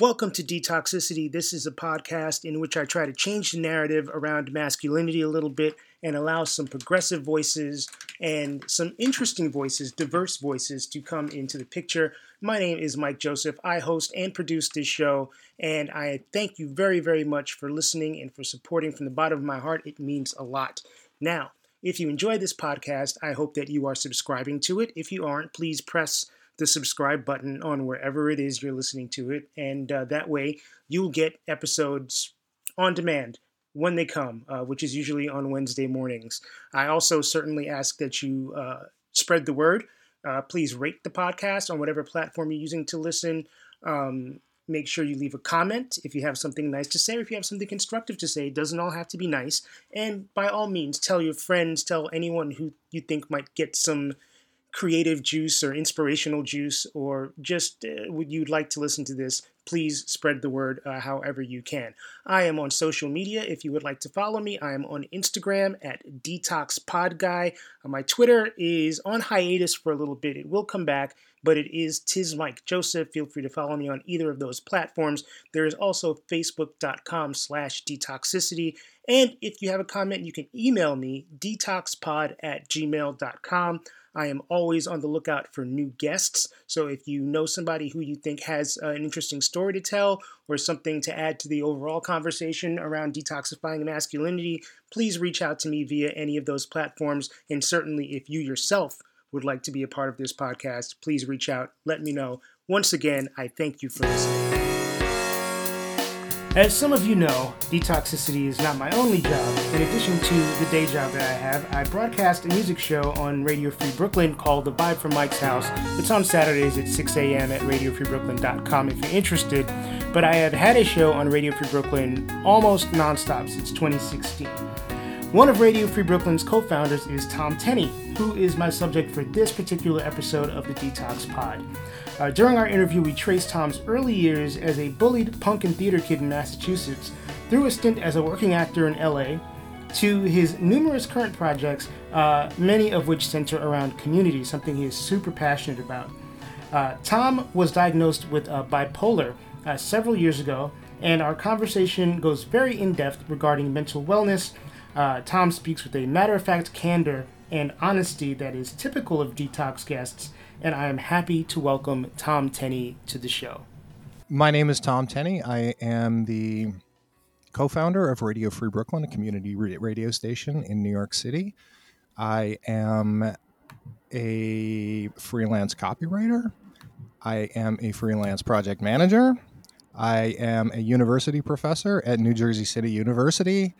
Welcome to Detoxicity. This is a podcast in which I try to change the narrative around masculinity a little bit and allow some progressive voices and some interesting voices, diverse voices, to come into the picture. My name is Mike Joseph. I host and produce this show, and I thank you very, very much for listening and for supporting from the bottom of my heart. It means a lot. Now, if you enjoy this podcast, I hope that you are subscribing to it. If you aren't, please press the subscribe button on wherever it is you're listening to it, and that way you'll get episodes on demand when they come, which is usually on Wednesday mornings. I also certainly ask that you spread the word. Please rate the podcast on whatever platform you're using to listen. Make sure you leave a comment if you have something nice to say, or if you have something constructive to say. It doesn't all have to be nice. And by all means, tell your friends, tell anyone who you think might get some creative juice or inspirational juice, or just you'd like to listen to this. Please spread the word however you can. I am on social media. If you would like to follow me, I am on Instagram at DetoxPodGuy. My Twitter is on hiatus for a little bit. It will come back, but it is @MikeJoseph. Feel free to follow me on either of those platforms. There is also facebook.com/detoxicity. And if you have a comment, you can email me, detoxpod@gmail.com. I am always on the lookout for new guests. So if you know somebody who you think has an interesting story to tell or something to add to the overall conversation around detoxifying masculinity, please reach out to me via any of those platforms. And certainly if you yourself would like to be a part of this podcast, please reach out. Let me know. Once again, I thank you for listening. As some of you know, Detoxicity is not my only job. In addition to the day job that I have, I broadcast a music show on Radio Free Brooklyn called The Vibe from Mike's House. It's on Saturdays at 6 a.m. at radiofreebrooklyn.com if you're interested. But I have had a show on Radio Free Brooklyn almost nonstop since 2016. One of Radio Free Brooklyn's co-founders is Tom Tenney, who is my subject for this particular episode of the Detox Pod. During our interview, we traced Tom's early years as a bullied punk and theater kid in Massachusetts, through a stint as a working actor in LA, to his numerous current projects, many of which center around community, something he is super passionate about. Tom was diagnosed with bipolar several years ago, and our conversation goes very in-depth regarding mental wellness. Tom speaks with a matter-of-fact candor and honesty that is typical of Detox guests, and I am happy to welcome Tom Tenney to the show. My name is Tom Tenney. I am the co-founder of Radio Free Brooklyn, a community radio station in New York City. I am a freelance copywriter. I am a freelance project manager. I am a university professor at New Jersey City University.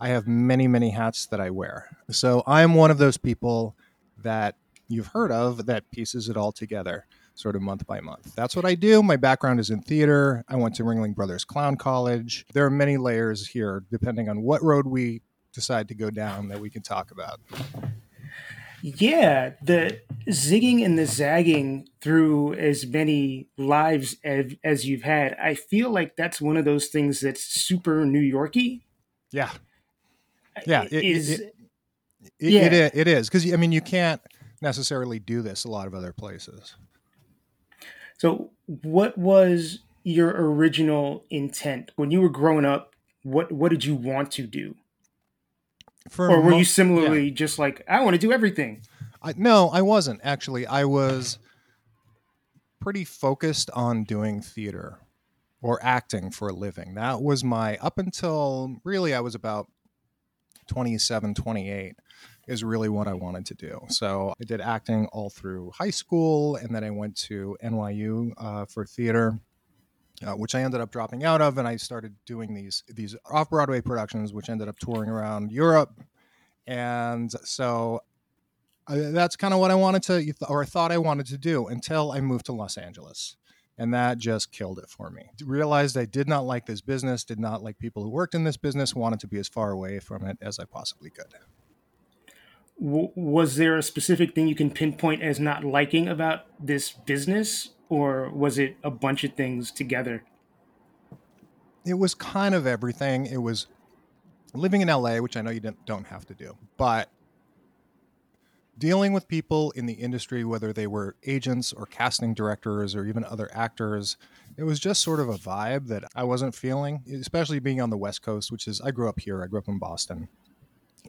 I have many, many hats that I wear. So I'm one of those people that you've heard of that pieces it all together sort of month by month. That's what I do. My background is in theater. I went to Ringling Brothers Clown College. There are many layers here, depending on what road we decide to go down, that we can talk about. Yeah, the zigging and the zagging through as many lives as you've had, I feel like that's one of those things that's super New York-y. Yeah. Yeah, it is, because I mean you can't necessarily do this a lot of other places. So, what was your original intent when you were growing up? What did you want to do? Or were you similarly just like, I want to do everything? No, I wasn't actually. I was pretty focused on doing theater or acting for a living. That was my, up until really I was about 27, 28 is really what I wanted to do. So I did acting all through high school, and then I went to NYU for theater, which I ended up dropping out of, and I started doing these off-Broadway productions, which ended up touring around Europe. And so that's kind of what I wanted to, or thought I wanted to do, until I moved to Los Angeles. And that just killed it for me. Realized I did not like this business, did not like people who worked in this business, wanted to be as far away from it as I possibly could. Was there a specific thing you can pinpoint as not liking about this business, or was it a bunch of things together? It was kind of everything. It was living in LA, which I know you don't have to do, but dealing with people in the industry, whether they were agents or casting directors or even other actors, it was just sort of a vibe that I wasn't feeling, especially being on the West Coast, which is, I grew up here. I grew up in Boston.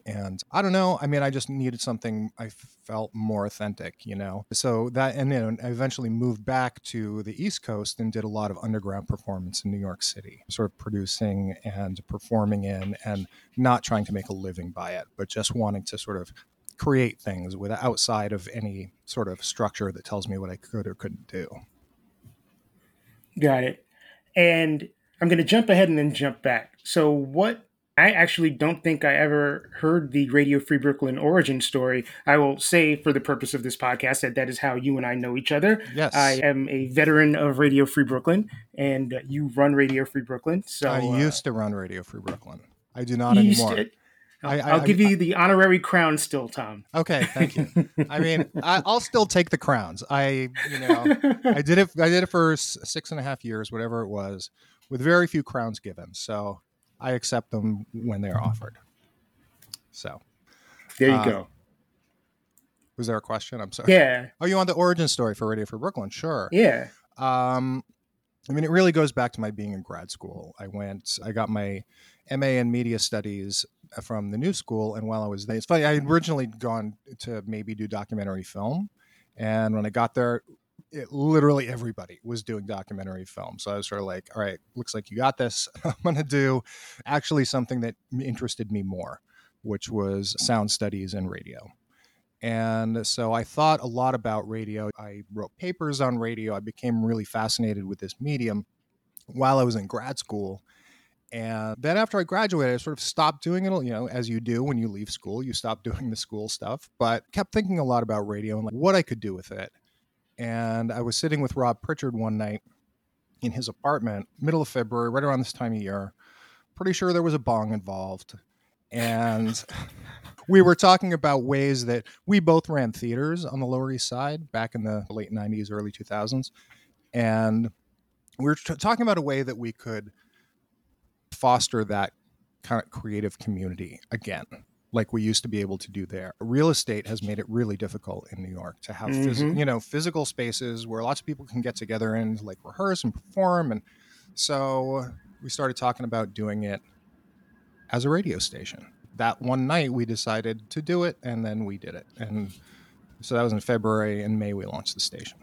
And I don't know. I mean, I just needed something I felt more authentic, you know? So that, and then I eventually moved back to the East Coast and did a lot of underground performance in New York City, sort of producing and performing in and not trying to make a living by it, but just wanting to sort of create things with outside of any sort of structure that tells me what I could or couldn't do. Got it. And I'm going to jump ahead and then jump back. So what, I actually don't think I ever heard the Radio Free Brooklyn origin story. I will say for the purpose of this podcast that that is how you and I know each other. Yes. I am a veteran of Radio Free Brooklyn, and you run Radio Free Brooklyn. So I used to run Radio Free Brooklyn. I do not anymore. I'll give you the honorary crown still, Tom. Okay, thank you. I mean, I'll still take the crowns. I did it for 6.5 years, whatever it was, with very few crowns given. So I accept them when they're offered. So there you go. Was there a question? I'm sorry. Yeah. Oh, you want the origin story for Radio Free Brooklyn? Sure. Yeah. I mean, it really goes back to my being in grad school. I got my MA in media studies from the New School. And while I was there, it's funny, I had originally gone to maybe do documentary film. And when I got there, literally everybody was doing documentary film. So I was sort of like, all right, looks like you got this. I'm going to do actually something that interested me more, which was sound studies and radio. And so I thought a lot about radio. I wrote papers on radio. I became really fascinated with this medium while I was in grad school. And then after I graduated, I sort of stopped doing it, you know, as you do when you leave school, you stop doing the school stuff, but kept thinking a lot about radio and like what I could do with it. And I was sitting with Rob Pritchard one night in his apartment, middle of February, right around this time of year. Pretty sure there was a bong involved. And we were talking about ways that we both ran theaters on the Lower East Side back in the late 90s, early 2000s. And we were talking about a way that we could foster that kind of creative community again, like we used to be able to do there. Real estate has made it really difficult in New York to have physical spaces where lots of people can get together and like rehearse and perform. And so we started talking about doing it as a radio station. That one night we decided to do it, and then we did it. And so that was in February, and May we launched the station.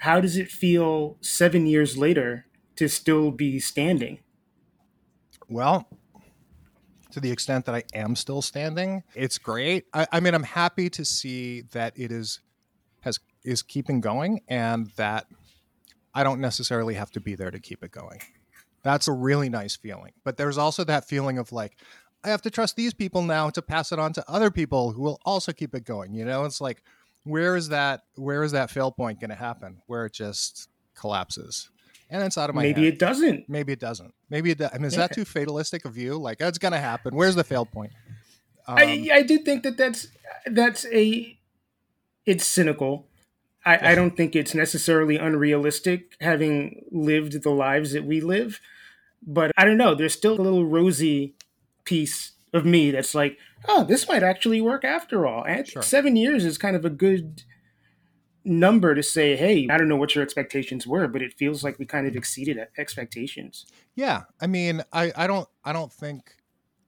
How does it feel 7 years later to still be standing? Well, to the extent that I am still standing, it's great. I mean, I'm happy to see that it is keeping going, and that I don't necessarily have to be there to keep it going. That's a really nice feeling. But there's also that feeling of like, I have to trust these people now to pass it on to other people who will also keep it going. You know, it's like, where is that fail point going to happen where it just collapses? And it's out of my hand. Maybe it doesn't. I mean, is that too fatalistic a view? Like, it's going to happen. Where's the fail point? I do think that's it's cynical. I don't think it's necessarily unrealistic, having lived the lives that we live. But I don't know. There's still a little rosy piece of me that's like, oh, this might actually work after all. And sure, 7 years is kind of a good number to say, hey, I don't know what your expectations were, but it feels like we kind of exceeded expectations. Yeah. I mean, I don't think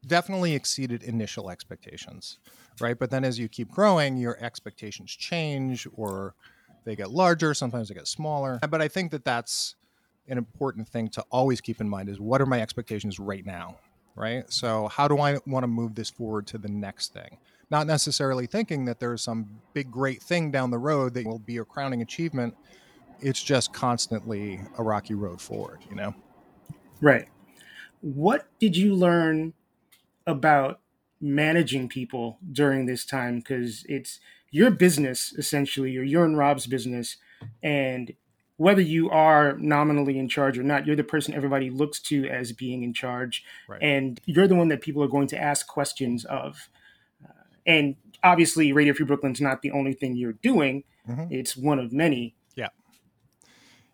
definitely exceeded initial expectations, right? But then as you keep growing, your expectations change, or they get larger. Sometimes they get smaller. But I think that that's an important thing to always keep in mind is, what are my expectations right now, right? So how do I want to move this forward to the next thing? Not necessarily thinking that there's some big, great thing down the road that will be a crowning achievement. It's just constantly a rocky road forward, you know? Right. What did you learn about managing people during this time? Because it's your business, essentially, or your and Rob's business. And whether you are nominally in charge or not, you're the person everybody looks to as being in charge. Right. And you're the one that people are going to ask questions of. And obviously, Radio Free Brooklyn's not the only thing you're doing. Mm-hmm. It's one of many. Yeah.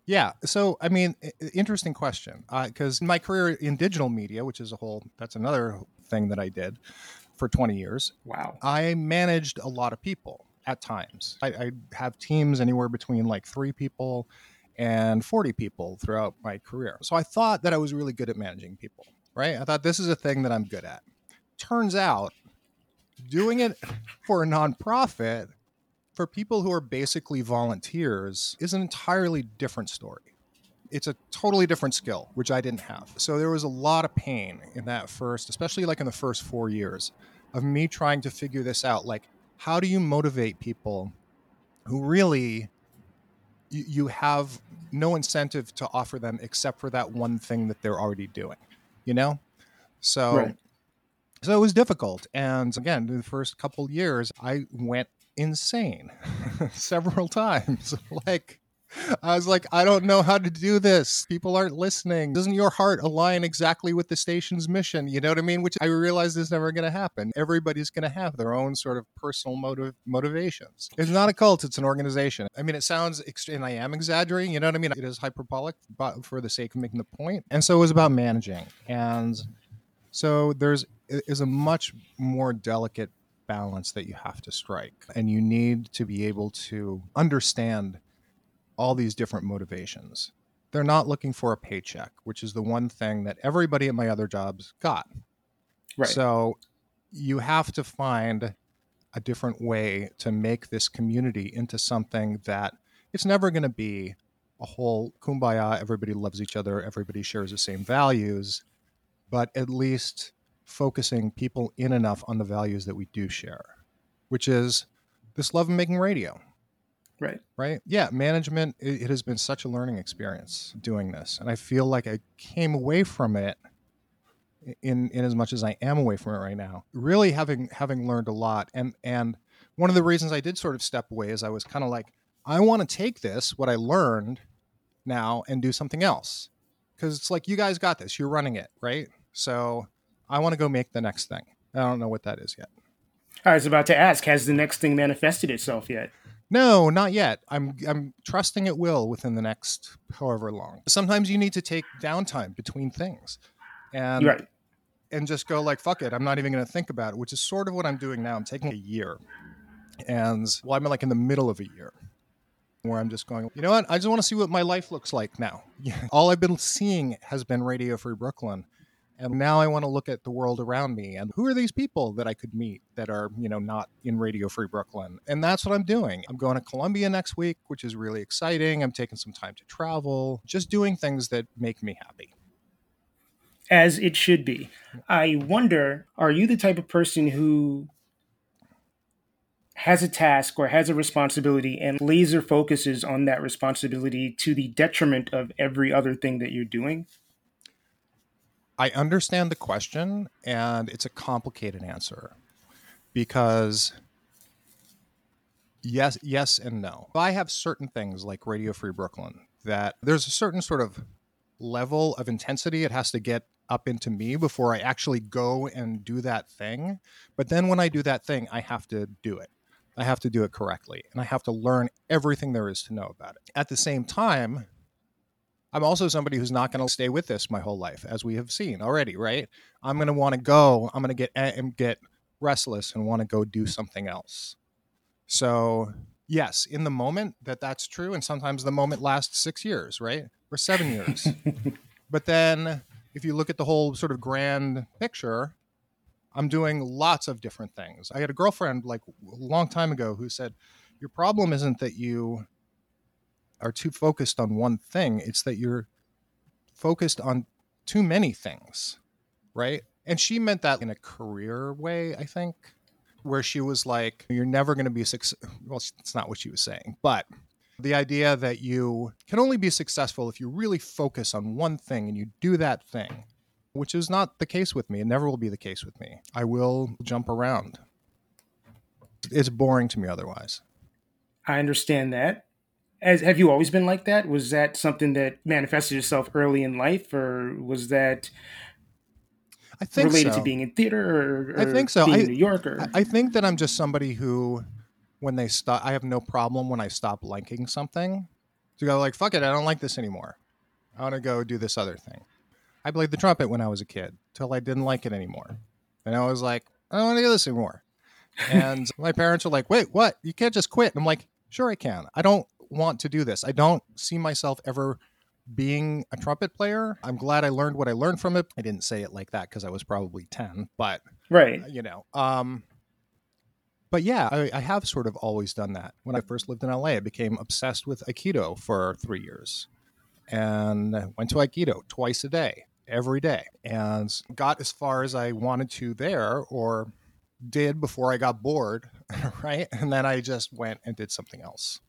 Yeah. So, I mean, interesting question. Because my career in digital media, which is that's another thing that I did for 20 years. Wow. I managed a lot of people at times. I have teams anywhere between like 3 people and 40 people throughout my career. So I thought that I was really good at managing people, right? I thought this is a thing that I'm good at. Turns out doing it for a nonprofit, for people who are basically volunteers, is an entirely different story. It's a totally different skill, which I didn't have. So there was a lot of pain in that first, especially like in the first 4 years of me trying to figure this out. Like, how do you motivate people who really you have no incentive to offer them except for that one thing that they're already doing, you know? So, right. So it was difficult. And again, the first couple of years, I went insane several times. Like, I was like, I don't know how to do this. People aren't listening. Doesn't your heart align exactly with the station's mission? You know what I mean? Which I realized is never going to happen. Everybody's going to have their own sort of personal motivations. It's not a cult. It's an organization. I mean, it sounds extreme, and I am exaggerating. You know what I mean? It is hyperbolic, but for the sake of making the point. And so it was about managing. And so there's a much more delicate balance that you have to strike. And you need to be able to understand all these different motivations. They're not looking for a paycheck, which is the one thing that everybody at my other jobs got. Right. So you have to find a different way to make this community into something that it's never going to be a whole kumbaya. Everybody loves each other. Everybody shares the same values, but at least focusing people in enough on the values that we do share, which is this love of making radio. Right. Right. Yeah. Management, it has been such a learning experience doing this. And I feel like I came away from it in as much as I am away from it right now, really having learned a lot. And one of the reasons I did sort of step away is I was kind of like, I want to take this, what I learned now, and do something else. Because it's like, you guys got this, you're running it, right? So I want to go make the next thing. I don't know what that is yet. I was about to ask, has the next thing manifested itself yet? No, not yet. I'm trusting it will within the next however long. Sometimes you need to take downtime between things and right. And just go like, fuck it, I'm not even going to think about it, which is sort of what I'm doing now. I'm taking a year and I'm like in the middle of a year where I'm just going, you know what? I just want to see what my life looks like now. All I've been seeing has been Radio Free Brooklyn. And now I want to look at the world around me and who are these people that I could meet that are, you know, not in Radio Free Brooklyn. And that's what I'm doing. I'm going to Columbia next week, which is really exciting. I'm taking some time to travel, just doing things that make me happy. As it should be. I wonder, are you the type of person who has a task or has a responsibility and laser focuses on that responsibility to the detriment of every other thing that you're doing? I understand the question, and it's a complicated answer because yes and no. I have certain things like Radio Free Brooklyn that there's a certain sort of level of intensity it has to get up into me before I actually go and do that thing. But then when I do that thing, I have to do it. I have to do it correctly, and I have to learn everything there is to know about it. At the same time, I'm also somebody who's not going to stay with this my whole life, as we have seen already, right? I'm going to want to go. I'm going to get restless and want to go do something else. So yes, in the moment that's true, and sometimes the moment lasts 6 years, right? Or 7 years. But then if you look at the whole sort of grand picture, I'm doing lots of different things. I had a girlfriend like a long time ago who said, your problem isn't that you are too focused on one thing. It's that you're focused on too many things, right? And she meant that in a career way, I think, where she was like, you're never going to be successful. Well, that's not what she was saying, but the idea that you can only be successful if you really focus on one thing and you do that thing, which is not the case with me. It never will be the case with me. I will jump around. It's boring to me otherwise. I understand that. Have you always been like that? Was that something that manifested itself early in life, or was that related to being in theater, or I think so. Being in New York? I think that I'm just somebody who, when they stop, I have no problem when I stop liking something to go like, fuck it, I don't like this anymore. I want to go do this other thing. I played the trumpet when I was a kid till I didn't like it anymore. And I was like, I don't want to do this anymore. And my parents were like, wait, what? You can't just quit. And I'm like, sure I can. I don't want to do this. I don't see myself ever being a trumpet player. I'm glad I learned what I learned from it. I didn't say it like that because I was probably 10, but right. But yeah, I have sort of always done that. When I first lived in LA, I became obsessed with Aikido for 3 years and went to Aikido twice a day, every day, and got as far as I wanted to there, or did before I got bored, right? And then I just went and did something else.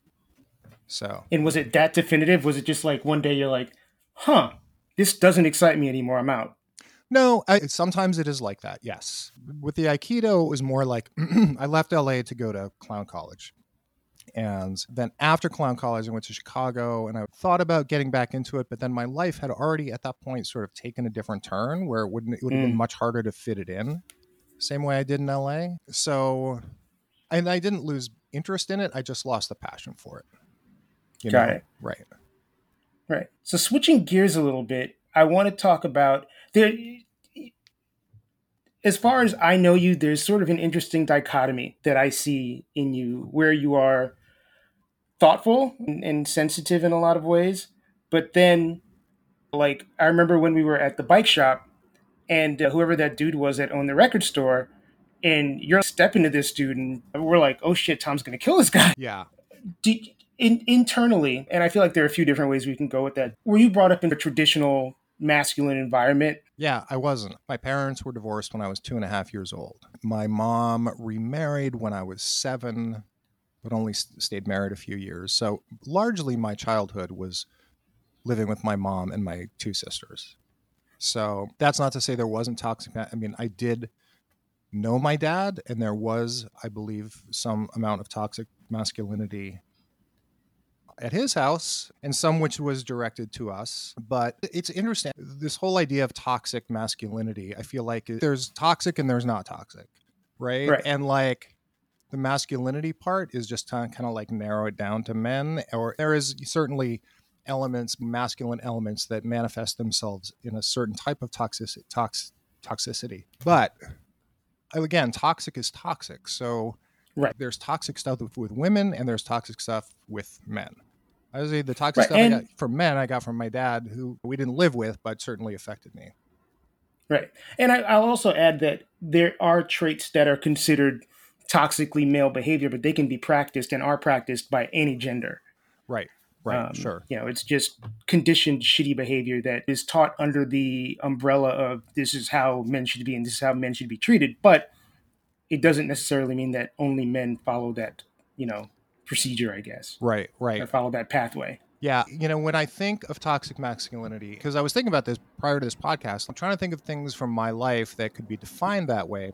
So. And was it that definitive? Was it just like one day you're like, huh, this doesn't excite me anymore. I'm out. No, sometimes it is like that. Yes. With the Aikido, it was more like I left LA to go to Clown College. And then after Clown College, I went to Chicago and I thought about getting back into it. But then my life had already at that point sort of taken a different turn where it would have been much harder to fit it in. Same way I did in LA. So, and I didn't lose interest in it. I just lost the passion for it. Got it. Right. So switching gears a little bit, I want to talk about... As far as I know you, there's sort of an interesting dichotomy that I see in you where you are thoughtful and sensitive in a lot of ways. But then, like, I remember when we were at the bike shop and whoever that dude was that owned the record store, and you're stepping to this dude and we're like, oh shit, Tom's going to kill this guy. Yeah. Internally, and I feel like there are a few different ways we can go with that. Were you brought up in a traditional masculine environment? Yeah, I wasn't. My parents were divorced when I was 2.5 years old. My mom remarried when I was 7, but only stayed married a few years. So largely my childhood was living with my mom and my two sisters. So that's not to say there wasn't toxic. I mean, I did know my dad, and there was, I believe, some amount of toxic masculinity at his house, and some which was directed to us. But it's interesting, this whole idea of toxic masculinity. I feel like there's toxic and there's not toxic, right? And like the masculinity part is just kind of like narrow it down to men, or there is certainly masculine elements that manifest themselves in a certain type of toxicity. But again, toxic is toxic. So right. There's toxic stuff with women and there's toxic stuff with men. I would say the toxic stuff I got from men, I got from my dad, who we didn't live with, but certainly affected me. Right. And I'll also add that there are traits that are considered toxically male behavior, but they can be practiced and are practiced by any gender. Right. Sure. It's just conditioned shitty behavior that is taught under the umbrella of this is how men should be and this is how men should be treated. But it doesn't necessarily mean that only men follow that, procedure, I guess. Right. Or follow that pathway. Yeah. When I think of toxic masculinity, because I was thinking about this prior to this podcast, I'm trying to think of things from my life that could be defined that way.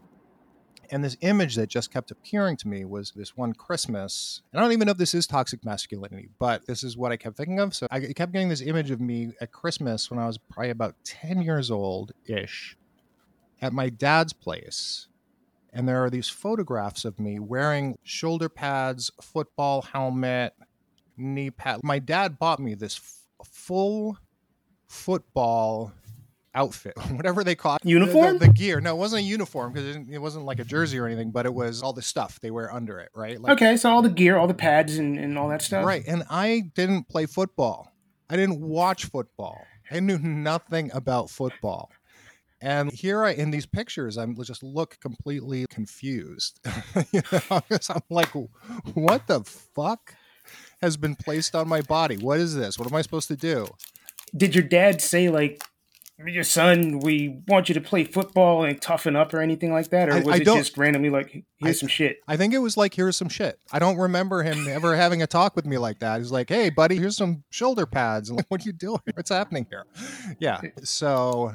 And this image that just kept appearing to me was this one Christmas. And I don't even know if this is toxic masculinity, but this is what I kept thinking of. So I kept getting this image of me at Christmas when I was probably about 10 years old-ish at my dad's place. And there are these photographs of me wearing shoulder pads, football helmet, knee pad. My dad bought me this full football outfit, whatever they call it. Uniform? The gear. No, it wasn't a uniform because it wasn't like a jersey or anything, but it was all the stuff they wear under it, right? Like, okay, so all the gear, all the pads and all that stuff. Right, and I didn't play football. I didn't watch football. I knew nothing about football. And here in these pictures, I just look completely confused. Because I'm like, what the fuck has been placed on my body? What is this? What am I supposed to do? Did your dad say, like, your son, we want you to play football and toughen up or anything like that? Or was it just randomly like, here's some shit? I think it was like, here's some shit. I don't remember him ever having a talk with me like that. He's like, hey, buddy, here's some shoulder pads. I'm like, what are you doing? What's happening here? Yeah. So...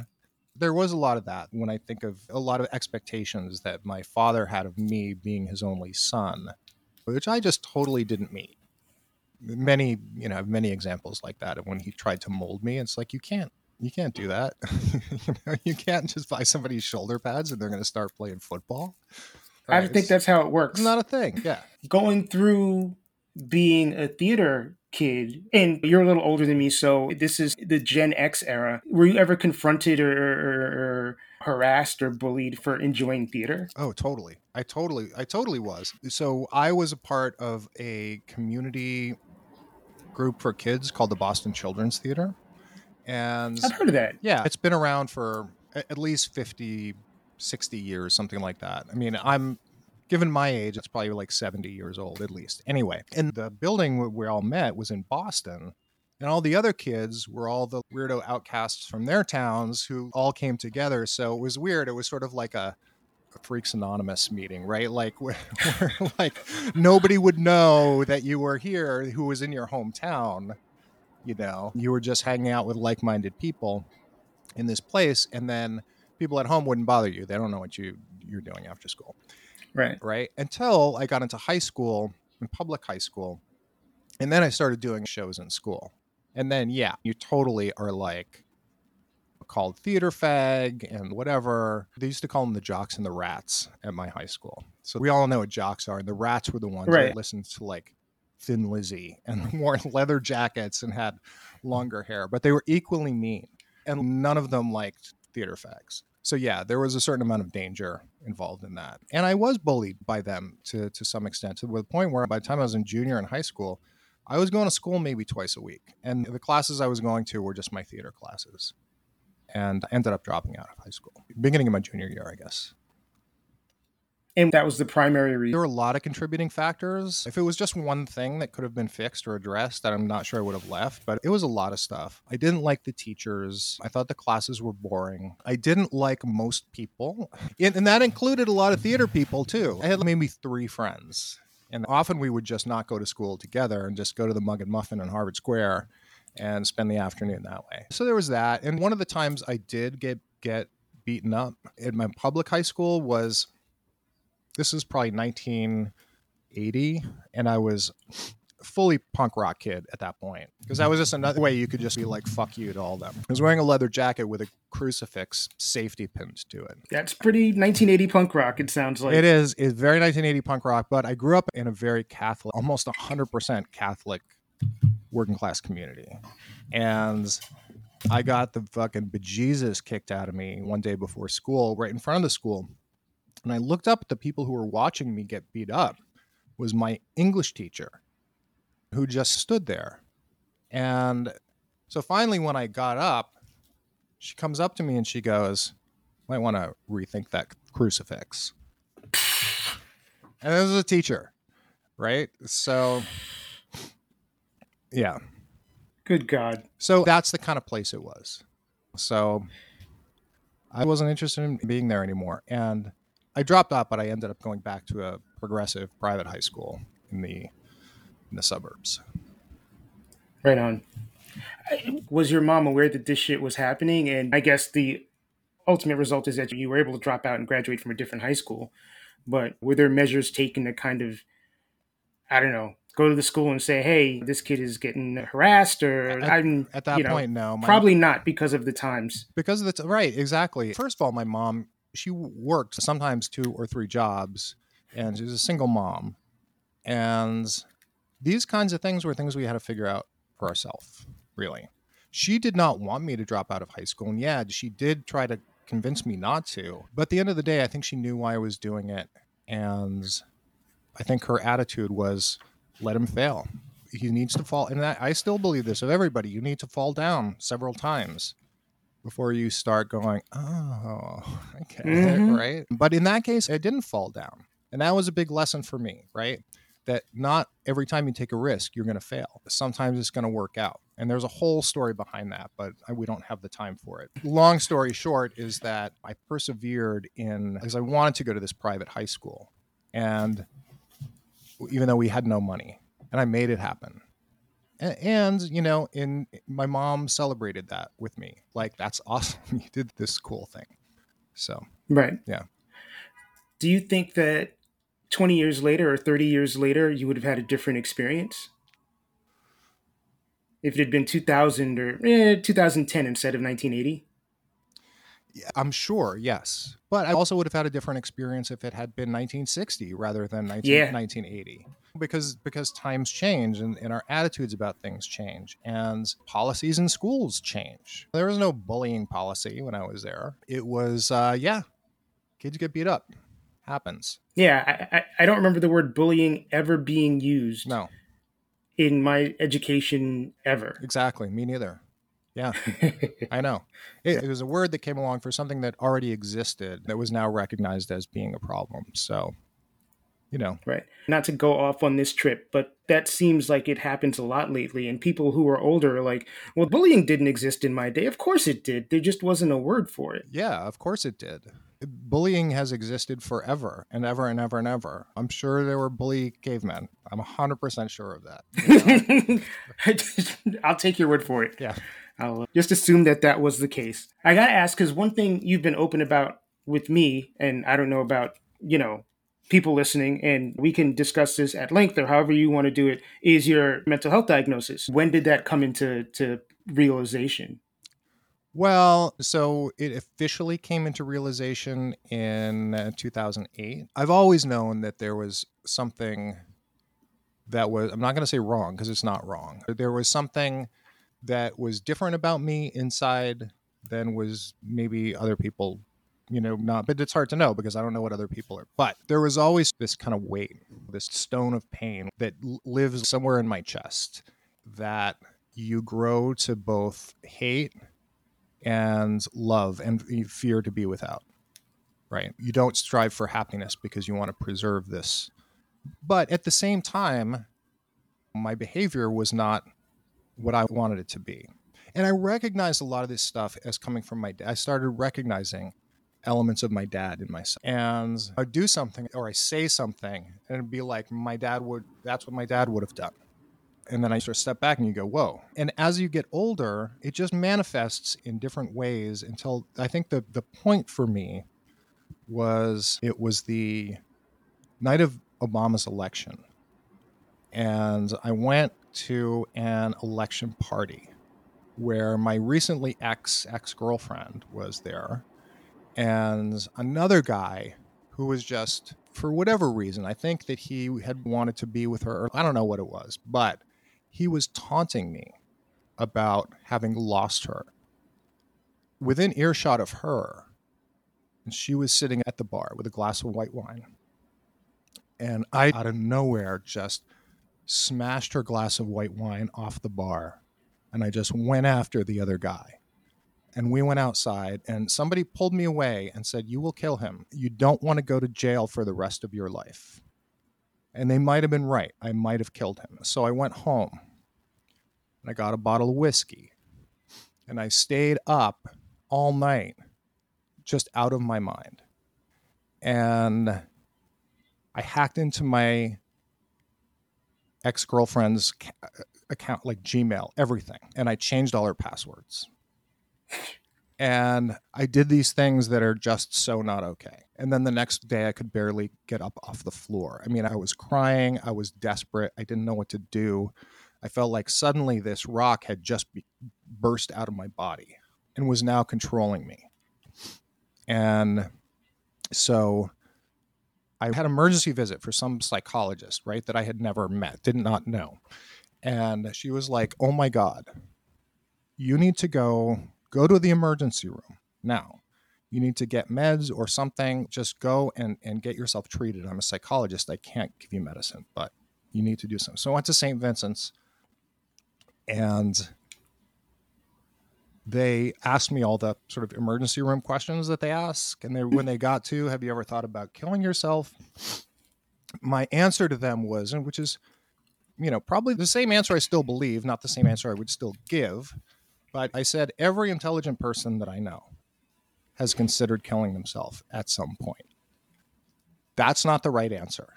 there was a lot of that when I think of a lot of expectations that my father had of me being his only son, which I just totally didn't meet. Many examples like that of when he tried to mold me. It's like, you can't do that. You can't just buy somebody's shoulder pads and they're going to start playing football. Right? I think that's how it works. It's not a thing. Yeah. Going through being a theater kid, and you're a little older than me, so this is the Gen X era. Were you ever confronted or harassed or bullied for enjoying theater? Oh, totally. I totally was. So I was a part of a community group for kids called the Boston Children's Theater. And I've heard of that. Yeah. It's been around for at least 50, 60 years, something like that. I mean, given my age, it's probably like 70 years old at least. Anyway, and the building where we all met was in Boston. And all the other kids were all the weirdo outcasts from their towns who all came together. So it was weird. It was sort of like a Freaks Anonymous meeting, right? Like, where like nobody would know that you were here, who was in your hometown. You know, you were just hanging out with like-minded people in this place. And then people at home wouldn't bother you. They don't know what you're doing after school. Right. Right. Until I got into high school, in public high school. And then I started doing shows in school. And then, yeah, you totally are like called theater fag and whatever. They used to call them the jocks and the rats at my high school. So we all know what jocks are. And the rats were the ones that listened to like Thin Lizzy and wore leather jackets and had longer hair. But they were equally mean. And none of them liked theater fags. So yeah, there was a certain amount of danger involved in that. And I was bullied by them to some extent, to the point where by the time I was in junior in high school, I was going to school maybe twice a week, and the classes I was going to were just my theater classes, and I ended up dropping out of high school, beginning of my junior year, I guess. And that was the primary reason? There were a lot of contributing factors. If it was just one thing that could have been fixed or addressed, I'm not sure I would have left, but it was a lot of stuff. I didn't like the teachers. I thought the classes were boring. I didn't like most people, and that included a lot of theater people, too. I had maybe 3 friends. And often we would just not go to school together and just go to the Mug and Muffin in Harvard Square and spend the afternoon that way. So there was that. And one of the times I did get beaten up at my public high school was, this is probably 1980. And I was fully punk rock kid at that point, because that was just another way you could just be like, fuck you to all them. I was wearing a leather jacket with a crucifix safety pinned to it. That's pretty 1980 punk rock, it sounds like. It is. It's very 1980 punk rock, but I grew up in a very Catholic, almost 100% Catholic working class community. And I got the fucking bejesus kicked out of me one day before school, right in front of the school. And I looked up at the people who were watching me get beat up. Was my English teacher, who just stood there. And so finally, when I got up, she comes up to me and she goes, might want to rethink that crucifix. And this is a teacher, right? So, yeah. Good God. So that's the kind of place it was. So I wasn't interested in being there anymore. And I dropped out, but I ended up going back to a progressive private high school in the suburbs. Right on. Was your mom aware that this shit was happening? And I guess the ultimate result is that you were able to drop out and graduate from a different high school. But were there measures taken to kind of, I don't know, go to the school and say, hey, this kid is getting harassed? Or At that point, no. Probably not, because of the times. Because of the right, exactly. First of all, my mom, she worked sometimes 2 or 3 jobs, and she was a single mom. And these kinds of things were things we had to figure out for ourselves, really. She did not want me to drop out of high school. And yeah, she did try to convince me not to. But at the end of the day, I think she knew why I was doing it. And I think her attitude was, let him fail. He needs to fall. And I still believe this of everybody. You need to fall down several times before you start going, oh, okay, right? But in that case, I didn't fall down. And that was a big lesson for me, right? That not every time you take a risk, you're going to fail. Sometimes it's going to work out. And there's a whole story behind that, but we don't have the time for it. Long story short is that I persevered because I wanted to go to this private high school. And even though we had no money, and I made it happen. And you know, my mom celebrated that with me. Like, that's awesome. You did this cool thing. So, right. Yeah. Do you think that 20 years later or 30 years later, you would have had a different experience? If it had been 2000 or 2010 instead of 1980? Yeah, I'm sure, yes. But I also would have had a different experience if it had been 1960 rather than 1980. because times change and our attitudes about things change and policies in schools change. There was no bullying policy when I was there. It was, kids get beat up. Happens. Yeah, I don't remember the word bullying ever being used. No. In my education ever. Exactly. Me neither. Yeah, I know. It was a word that came along for something that already existed that was now recognized as being a problem. So, Right. Not to go off on this trip, but that seems like it happens a lot lately. And people who are older are like, well, bullying didn't exist in my day. Of course it did. There just wasn't a word for it. Yeah, of course it did. Bullying has existed forever and ever and ever and ever. I'm sure there were bully cavemen. I'm 100% sure of that. I'll take your word for it. Yeah. I'll just assume that was the case. I got to ask, because one thing you've been open about with me, and I don't know about, people listening, and we can discuss this at length or however you want to do it, is your mental health diagnosis. When did that come into realization? Well, so it officially came into realization in 2008. I've always known that there was something that was, I'm not going to say wrong because it's not wrong. There was something that was different about me inside than was maybe other people, not, but it's hard to know because I don't know what other people are. But there was always this kind of weight, this stone of pain that lives somewhere in my chest that you grow to both hate and love and fear to be without, right? You don't strive for happiness because you want to preserve this. But at the same time, my behavior was not what I wanted it to be. And I recognized a lot of this stuff as coming from my dad. I started recognizing elements of my dad in myself. And I'd do something or I say something and it'd be like, that's what my dad would have done. And then I sort of step back and you go, whoa. And as you get older, it just manifests in different ways until I think the point for me was it was the night of Obama's election. And I went to an election party where my recently ex-girlfriend was there. And another guy who was just, for whatever reason, I think that he had wanted to be with her. I don't know what it was, but he was taunting me about having lost her within earshot of her. And she was sitting at the bar with a glass of white wine. And I, out of nowhere, just smashed her glass of white wine off the bar. And I just went after the other guy. And we went outside and somebody pulled me away and said, you will kill him. You don't want to go to jail for the rest of your life. And they might have been right. I might have killed him. So I went home and I got a bottle of whiskey and I stayed up all night, just out of my mind. And I hacked into my ex-girlfriend's account, like Gmail, everything. And I changed all her passwords. And I did these things that are just so not okay. And then the next day I could barely get up off the floor. I mean, I was crying. I was desperate. I didn't know what to do. I felt like suddenly this rock had just burst out of my body and was now controlling me. And so I had an emergency visit for some psychologist, right, that I had never met, did not know. And she was like, oh my God, you need to go to the emergency room now. You need to get meds or something. Just go and get yourself treated. I'm a psychologist. I can't give you medicine, but you need to do something. So I went to St. Vincent's and they asked me all the sort of emergency room questions that they ask. And when they got to, have you ever thought about killing yourself? My answer to them was, and which is, probably the same answer I still believe, not the same answer I would still give. But I said every intelligent person that I know has considered killing themselves at some point. That's not the right answer.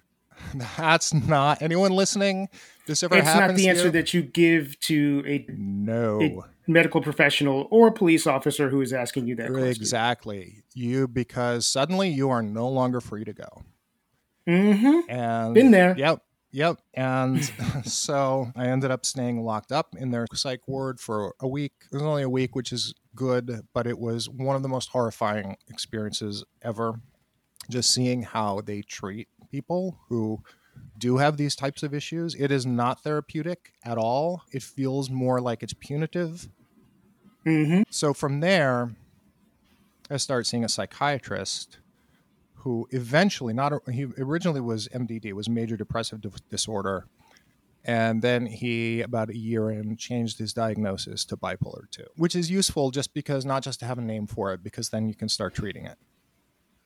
That's not anyone listening. This ever happens. It's not the answer that you give to a medical professional or police officer who is asking you that question. Exactly. Because suddenly you are no longer free to go. Mm-hmm. And been there. Yep. And so I ended up staying locked up in their psych ward for a week. It was only a week, which is good, but it was one of the most horrifying experiences ever. Just seeing how they treat people who do have these types of issues. It is not therapeutic at all. It feels more like it's punitive. Mm-hmm. So from there, I started seeing a psychiatrist who eventually, he originally was MDD, was major depressive disorder. And then he, about a year in, changed his diagnosis to bipolar 2, which is useful just because, not just to have a name for it, because then you can start treating it,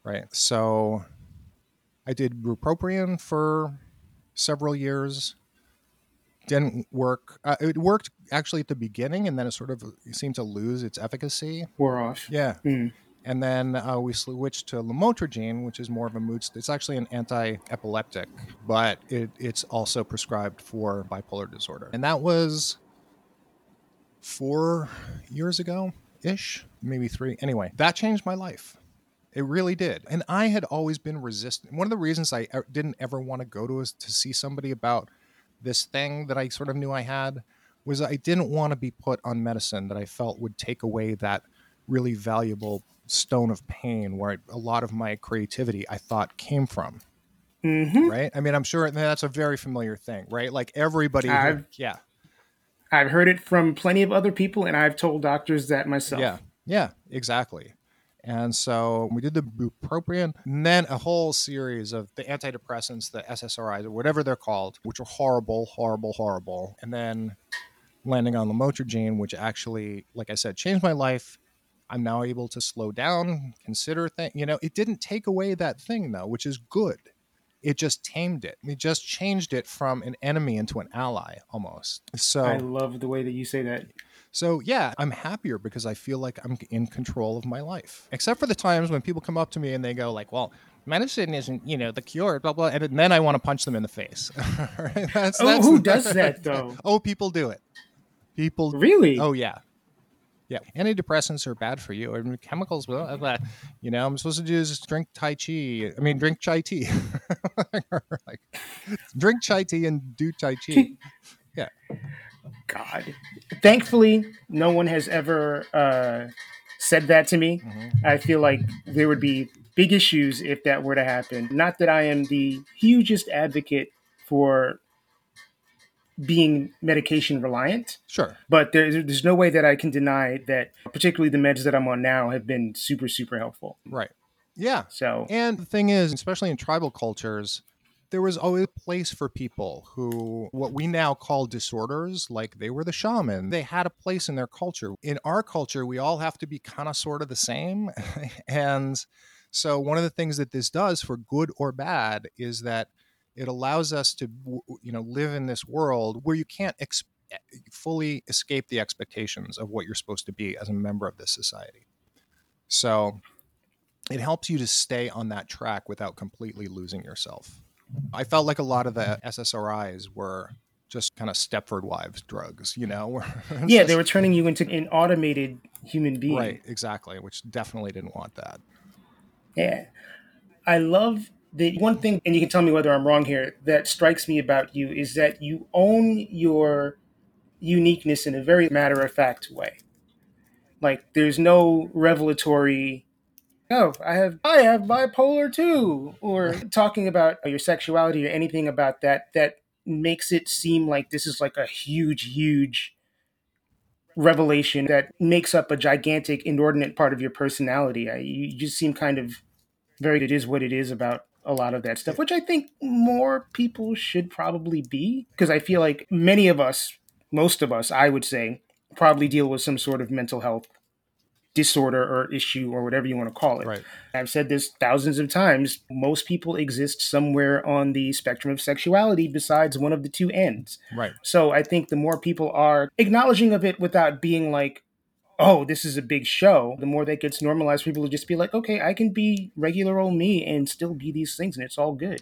right? So I did bupropion for several years. Didn't work. It worked actually at the beginning, and then it sort of seemed to lose its efficacy. Wore off. Yeah. Mm. And then we switched to Lamotrigine, which is more of a mood. It's actually an anti-epileptic, but it's also prescribed for bipolar disorder. And that was 4 years ago-ish, maybe 3. Anyway, that changed my life. It really did. And I had always been resistant. One of the reasons I didn't ever want to go to see somebody about this thing that I sort of knew I had was I didn't want to be put on medicine that I felt would take away that really valuable stone of pain where a lot of my creativity I thought came from. Mm-hmm. Right. I mean, I'm sure that's a very familiar thing, right? Like everybody. I've heard it from plenty of other people, and I've told doctors that myself. Yeah, exactly. And so we did the bupropion, and then a whole series of the antidepressants, the SSRIs, or whatever they're called, which are horrible, horrible, horrible. And then landing on Lamotrigine, which actually, like I said, changed my life. I'm now able to slow down, consider things. You know, it didn't take away that thing, though, which is good. It just tamed it. It just changed it from an enemy into an ally, almost. So I love the way that you say that. So yeah, I'm happier because I feel like I'm in control of my life. Except for the times when people come up to me and they go like, well, medicine isn't, the cure, blah, blah. And then I want to punch them in the face. Who does that though? Oh, people do it. People. Really? Oh, yeah. Yeah. Antidepressants are bad for you. I mean, chemicals, blah, blah. I'm supposed to do is drink drink chai tea. Like, drink chai tea and do chai chi. Yeah. God. Thankfully, no one has ever said that to me. Mm-hmm. I feel like there would be big issues if that were to happen. Not that I am the hugest advocate for being medication reliant. Sure. But there's no way that I can deny that particularly the meds that I'm on now have been super, super helpful. Right. Yeah. So, and the thing is, especially in tribal cultures, there was always a place for people who, what we now call disorders, like they were the shaman. They had a place in their culture. In our culture, we all have to be kind of sort of the same. And so one of the things that this does, for good or bad, is that it allows us to, live in this world where you can't fully escape the expectations of what you're supposed to be as a member of this society. So it helps you to stay on that track without completely losing yourself. I felt like a lot of the SSRIs were just kind of Stepford Wives drugs, Yeah, they were turning you into an automated human being. Right, exactly, which definitely didn't want that. Yeah. I love the one thing, and you can tell me whether I'm wrong here, that strikes me about you is that you own your uniqueness in a very matter-of-fact way. Like, there's no revelatory... oh, I have bipolar 2, or talking about your sexuality or anything about that makes it seem like this is like a huge, huge revelation that makes up a gigantic, inordinate part of your personality. You just seem kind of very, it is what it is about a lot of that stuff, which I think more people should probably be, because I feel like most of us, I would say, probably deal with some sort of mental health disorder or issue or whatever you want to call it. Right. I've said this thousands of times. Most people exist somewhere on the spectrum of sexuality besides one of the two ends. Right. So I think the more people are acknowledging of it without being like, oh, this is a big show, the more that gets normalized, people will just be like, okay, I can be regular old me and still be these things and it's all good.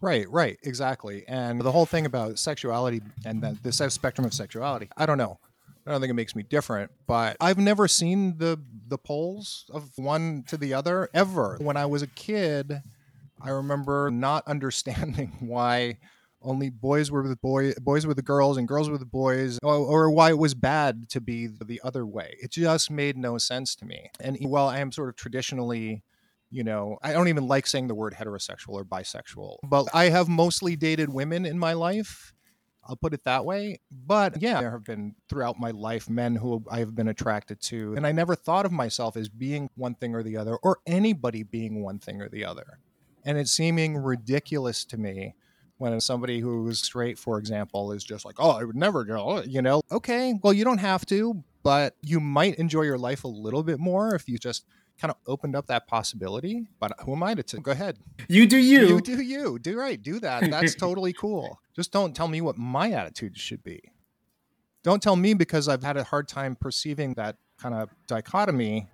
Right. Exactly. And the whole thing about sexuality and the spectrum of sexuality, I don't think it makes me different, but I've never seen the polls of one to the other ever. When I was a kid, I remember not understanding why only boys were with boys were the girls and girls were the boys, or why it was bad to be the other way. It just made no sense to me. And while I am sort of traditionally you know, I don't even like saying the word heterosexual or bisexual, but I have mostly dated women in my life. I'll put it that way. But yeah, there have been throughout my life men who I have been attracted to. And I never thought of myself as being one thing or the other, or anybody being one thing or the other. And it's seeming ridiculous to me when somebody who is straight, for example, is just like, oh, I would never go, you know. Okay, well, you don't have to, but you might enjoy your life a little bit more if you just kind of opened up that possibility. But who am I to go ahead? You do you. You do you. Do right. Do that. That's totally cool. Just don't tell me what my attitude should be. Don't tell me, because I've had a hard time perceiving that kind of dichotomy,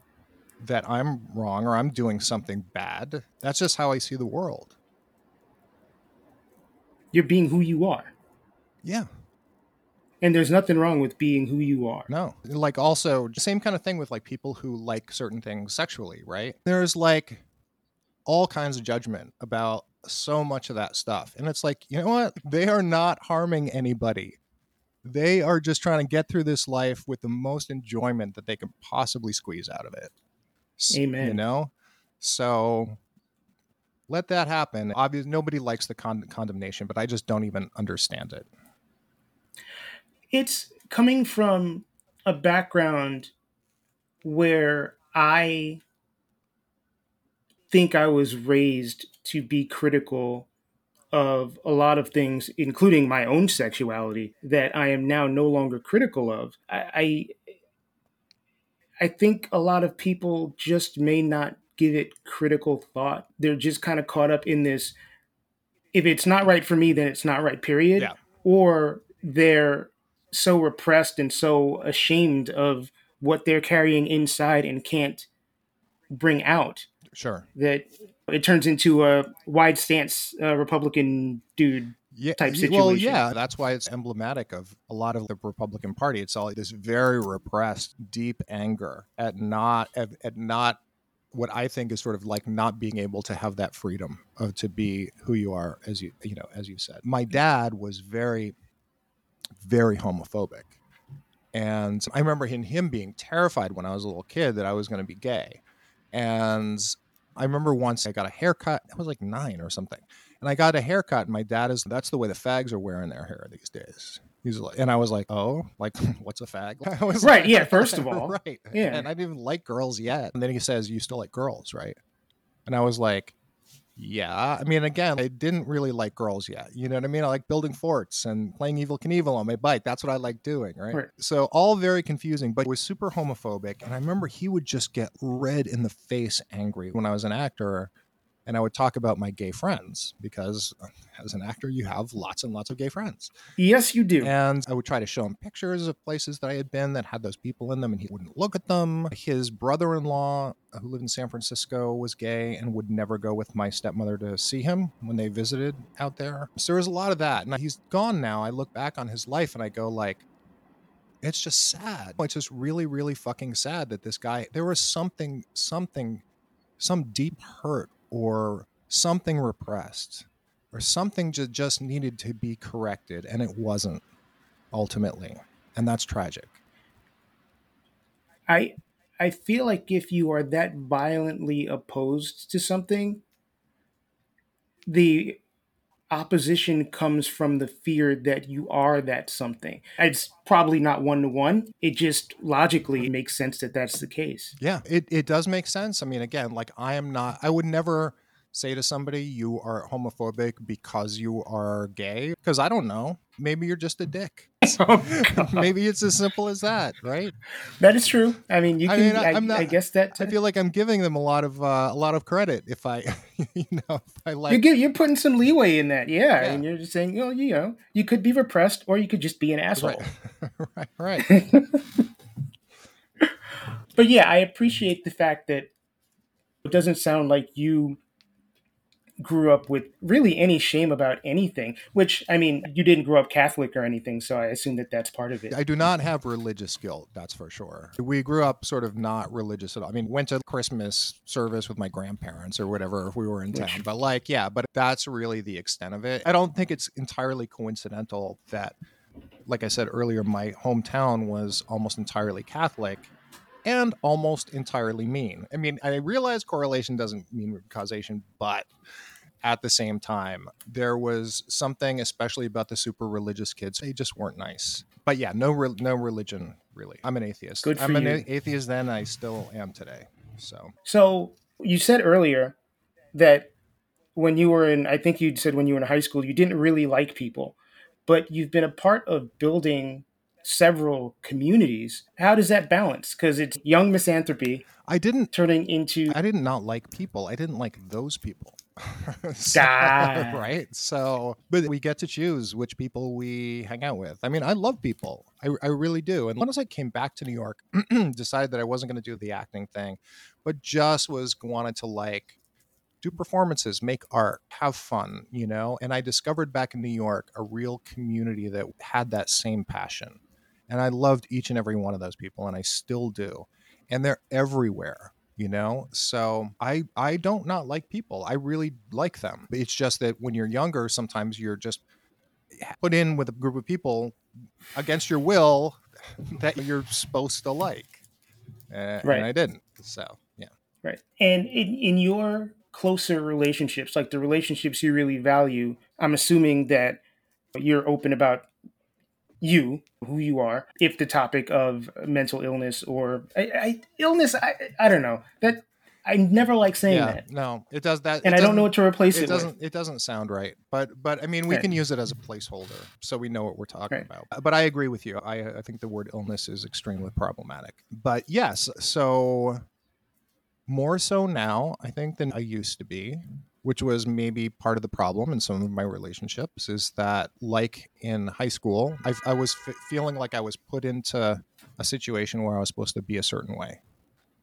that I'm wrong or I'm doing something bad. That's just how I see the world. You're being who you are. Yeah. And there's nothing wrong with being who you are. No. Like, also, same kind of thing with like people who like certain things sexually, right? There's like all kinds of judgment about so much of that stuff. And it's like, you know what? They are not harming anybody. They are just trying to get through this life with the most enjoyment that they can possibly squeeze out of it. Amen. You know? So let that happen. Obviously, nobody likes the condemnation, but I just don't even understand it. It's coming from a background where I think I was raised to be critical of a lot of things, including my own sexuality, that I am now no longer critical of. I think a lot of people just may not give it critical thought. They're just kind of caught up in this, if it's not right for me, then it's not right, period. Yeah. Or they're so repressed and so ashamed of what they're carrying inside and can't bring out. Sure. That it turns into a wide stance Republican dude type situation. Well, yeah, that's why it's emblematic of a lot of the Republican Party. It's all this very repressed, deep anger at not what I think is sort of like not being able to have that freedom of to be who you are, as you said. My dad was very, very homophobic. And I remember him being terrified when I was a little kid that I was going to be gay. And I remember once I got a haircut. I was like 9 or something. And I got a haircut, and my dad is, that's the way the fags are wearing their hair these days. He's like, and I was like, oh, like, what's a fag? I was right, like, yeah, first of all. Right. Yeah. And I didn't even like girls yet. And then he says, you still like girls, right? And I was like, yeah. I mean, again, I didn't really like girls yet. You know what I mean? I like building forts and playing Evel Knievel on my bike. That's what I like doing, right? So all very confusing, but it was super homophobic. And I remember he would just get red in the face angry when I was an actor. And I would talk about my gay friends, because as an actor, you have lots and lots of gay friends. Yes, you do. And I would try to show him pictures of places that I had been that had those people in them, and he wouldn't look at them. His brother-in-law, who lived in San Francisco, was gay and would never go with my stepmother to see him when they visited out there. So there was a lot of that. And he's gone now. I look back on his life and I go like, it's just sad. It's just really, really fucking sad that this guy, there was some deep hurt or something repressed, or something just needed to be corrected, and it wasn't ultimately. And that's tragic. I feel like if you are that violently opposed to something, the opposition comes from the fear that you are that something. It's probably not one-to-one. It just logically makes sense that that's the case. Yeah, it does make sense. I mean, again, like I would never say to somebody, you are homophobic because you are gay, because I don't know. Maybe you're just a dick. Oh, maybe it's as simple as that, right? That is true. I mean, I guess that too. I feel like I'm giving them a lot of credit if I, you know, if I like. You're putting some leeway in that, yeah. And you're just saying, well, you know, you could be repressed or you could just be an asshole. Right, right. But yeah, I appreciate the fact that it doesn't sound like you grew up with really any shame about anything, which, I mean, you didn't grow up Catholic or anything, so I assume that that's part of it. I do not have religious guilt, that's for sure. We grew up sort of not religious at all. I mean, went to Christmas service with my grandparents or whatever if we were in town, but like, yeah, but that's really the extent of it. I don't think it's entirely coincidental that, like I said earlier, my hometown was almost entirely Catholic. and almost entirely mean. I mean, I realize correlation doesn't mean causation, but at the same time, there was something, especially about the super religious kids. They just weren't nice. But yeah, no religion, really. I'm an atheist. Good for you. I'm an atheist then. I still am today. So you said earlier that when you were in, I think you said when you were in high school, you didn't really like people, but you've been a part of building several communities. How does that balance? Because it's young misanthropy. I didn't not like people. I didn't like those people. So, right. So, but we get to choose which people we hang out with. I mean, I love people. I really do. And once I came back to New York, decided that I wasn't going to do the acting thing, but just wanted to do performances, make art, have fun, you know? And I discovered back in New York a real community that had that same passion. And I loved each and every one of those people, and I still do. And they're everywhere, you know? So I don't not like people. I really like them. It's just that when you're younger, sometimes you're just put in with a group of people against your will that you're supposed to like. Right. And I didn't. So, yeah. Right. And in your closer relationships, like the relationships you really value, I'm assuming that you're open about who you are, if the topic of mental illness or illness, I don't know. That I never like saying that. No, it does that. And I don't know what to replace it with. It doesn't sound right. But I mean, we can use it as a placeholder so we know what we're talking about. But I agree with you. I think the word illness is extremely problematic. But yes, so more so now, I think, than I used to be, which was maybe part of the problem in some of my relationships, is that like in high school, I was feeling like I was put into a situation where I was supposed to be a certain way,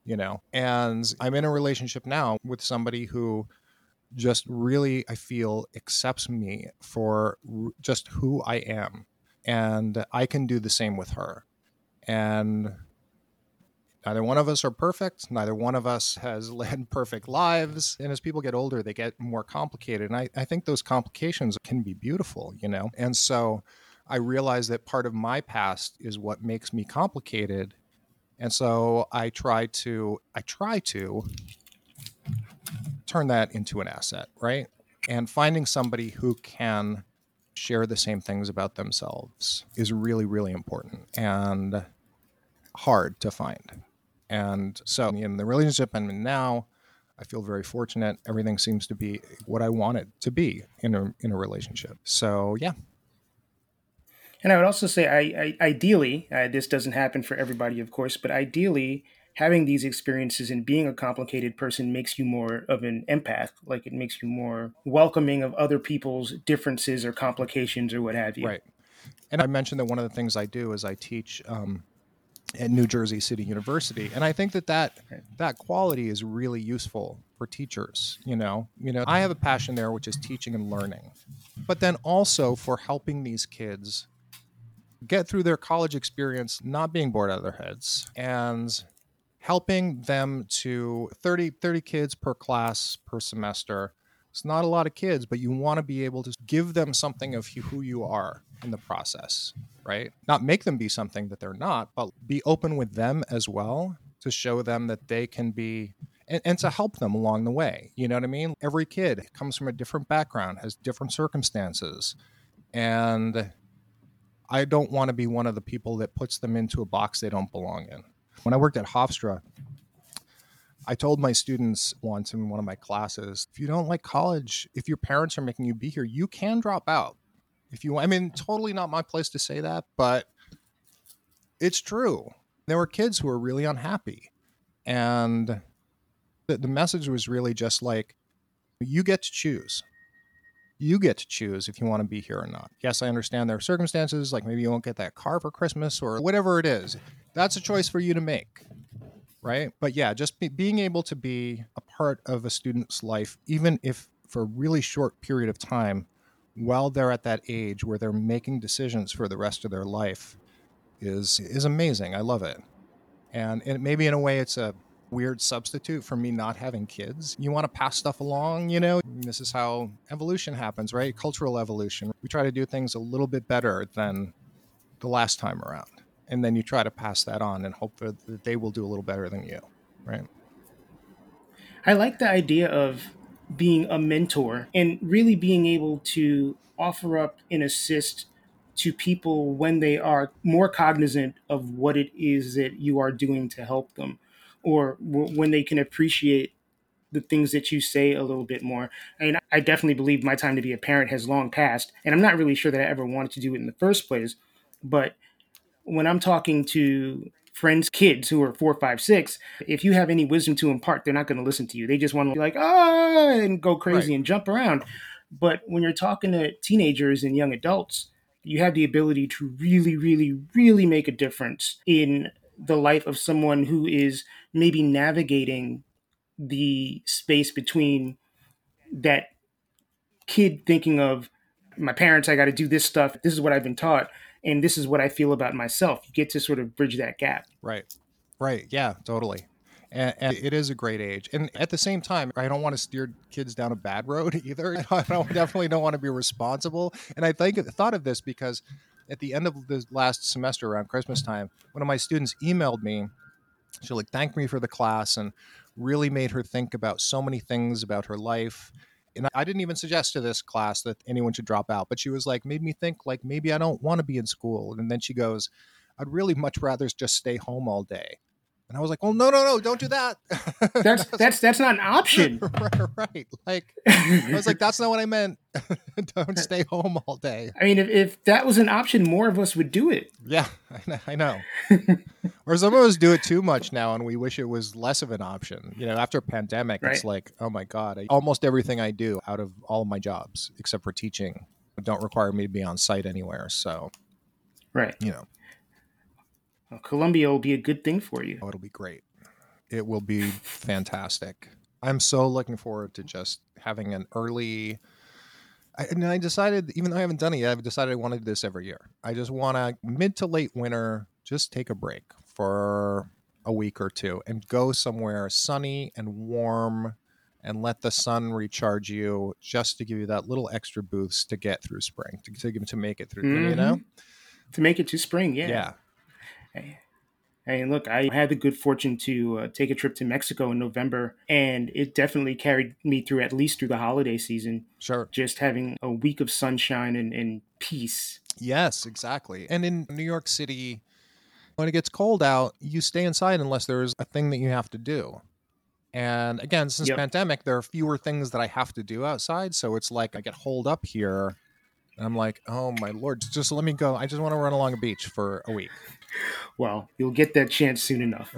you know, and I'm in a relationship now with somebody who just really, I feel, accepts me for just who I am. And I can do the same with her. And neither one of us are perfect. Neither one of us has led perfect lives. And as people get older, they get more complicated. And I think those complications can be beautiful, you know? And so I realize that part of my past is what makes me complicated. And so I try to turn that into an asset, right? And finding somebody who can share the same things about themselves is really, really important and hard to find. And so in the relationship I'm in now, I feel very fortunate. Everything seems to be what I want it to be in a relationship. So, yeah. And I would also say, I ideally, this doesn't happen for everybody, of course, but ideally, having these experiences and being a complicated person makes you more of an empath. Like, it makes you more welcoming of other people's differences or complications or what have you. Right. And I mentioned that one of the things I do is I teach at New Jersey City University. And I think that quality is really useful for teachers. You know, I have a passion there, which is teaching and learning, but then also for helping these kids get through their college experience, not being bored out of their heads, and helping them to 30 kids per class per semester. It's not a lot of kids, but you want to be able to give them something of who you are in the process, right? Not make them be something that they're not, but be open with them as well to show them that they can be, and to help them along the way. You know what I mean? Every kid comes from a different background, has different circumstances. And I don't want to be one of the people that puts them into a box they don't belong in. When I worked at Hofstra, I told my students once in one of my classes, if you don't like college, if your parents are making you be here, you can drop out. If you, I mean, totally not my place to say that, but it's true. There were kids who were really unhappy. And the message was really just like, you get to choose. You get to choose if you want to be here or not. Yes, I understand there are circumstances, like maybe you won't get that car for Christmas or whatever it is. That's a choice for you to make, right? But yeah, just being able to be a part of a student's life, even if for a really short period of time, while they're at that age where they're making decisions for the rest of their life is amazing. I love it. And maybe in a way it's a weird substitute for me not having kids. You want to pass stuff along, you know? This is how evolution happens, right? Cultural evolution. We try to do things a little bit better than the last time around. and then you try to pass that on and hope that they will do a little better than you, right? I like the idea of being a mentor and really being able to offer up and assist to people when they are more cognizant of what it is that you are doing to help them, or when they can appreciate the things that you say a little bit more. And I definitely believe my time to be a parent has long passed, and I'm not really sure that I ever wanted to do it in the first place. But when I'm talking to friends' kids who are 4, 5, 6, if you have any wisdom to impart, they're not going to listen to you. They just want to be like, ah, and go crazy, right, and jump around. But when you're talking to teenagers and young adults, you have the ability to really, really, really make a difference in the life of someone who is maybe navigating the space between that kid thinking of, my parents, I got to do this stuff, this is what I've been taught, and this is what I feel about myself. You get to sort of bridge that gap. Right. Yeah, totally. And it is a great age. And at the same time, I don't want to steer kids down a bad road either. Definitely don't want to be responsible. And I thought of this because at the end of the last semester around Christmas time, one of my students emailed me. She thanked me for the class and really made her think about so many things about her life. And I didn't even suggest to this class that anyone should drop out, but she was made me think maybe I don't want to be in school. And then she goes, I'd really much rather just stay home all day. And I was like, well, no, don't do that. That's not an option. Right. I was like, that's not what I meant. Don't stay home all day. I mean, if that was an option, more of us would do it. Yeah, I know. Or some of us do it too much now, and we wish it was less of an option. After a pandemic, right. It's like, oh my God, almost everything I do out of all of my jobs, except for teaching, don't require me to be on site anywhere. So, right. Columbia will be a good thing for you. Oh, it'll be great. It will be fantastic. I'm so looking forward to just having an early... And I decided, even though I haven't done it yet, I've decided I want to do this every year. I just want to, mid to late winter, just take a break for a week or two and go somewhere sunny and warm and let the sun recharge you, just to give you that little extra boost to get through spring, to make it through, mm-hmm. To make it to spring, yeah. Yeah. And look, I had the good fortune to take a trip to Mexico in November, and it definitely carried me through, at least through the holiday season. Sure. Just having a week of sunshine and peace. Yes, exactly. And in New York City, when it gets cold out, you stay inside unless there's a thing that you have to do. And again, since the pandemic, there are fewer things that I have to do outside. So it's like I get holed up here. And I'm like, oh my Lord, just let me go. I just want to run along a beach for a week. Well, you'll get that chance soon enough.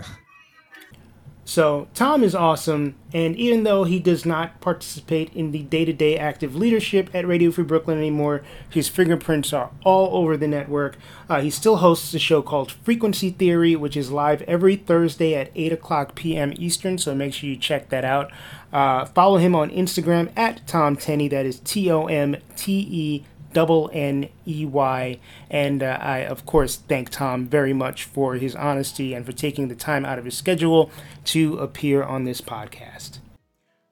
So Tom is awesome. And even though he does not participate in the day-to-day active leadership at Radio Free Brooklyn anymore, his fingerprints are all over the network. He still hosts a show called Frequency Theory, which is live every Thursday at 8 o'clock p.m. Eastern. So make sure you check that out. Follow him on Instagram at Tom Tenney. That is TomTenney. And I, of course, thank Tom very much for his honesty and for taking the time out of his schedule to appear on this podcast.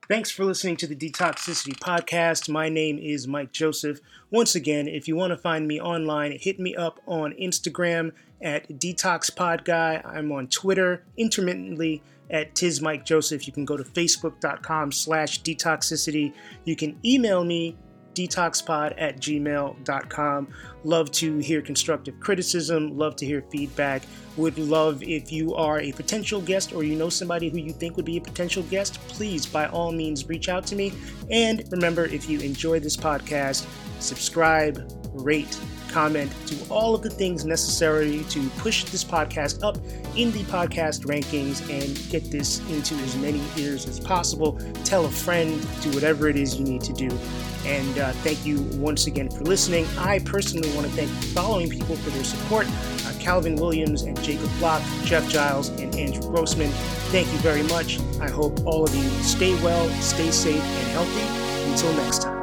Thanks for listening to the Detoxicity Podcast. My name is Mike Joseph. Once again, if you want to find me online, hit me up on Instagram at DetoxPodGuy. I'm on Twitter intermittently at TizMikeJoseph. You can go to Facebook.com/Detoxicity. You can email me detoxpod@gmail.com. Love to hear constructive criticism, love to hear feedback. Would love if you are a potential guest, or you know somebody who you think would be a potential guest, please by all means reach out to me. And remember, if you enjoy this podcast, subscribe, rate, comment, do all of the things necessary to push this podcast up in the podcast rankings and get this into as many ears as possible. Tell a friend, do whatever it is you need to do. And thank you once again for listening. I personally want to thank the following people for their support: Calvin Williams and Jacob Block, Jeff Giles, and Andrew Grossman. Thank you very much. I hope all of you stay well, stay safe, and healthy. Until next time.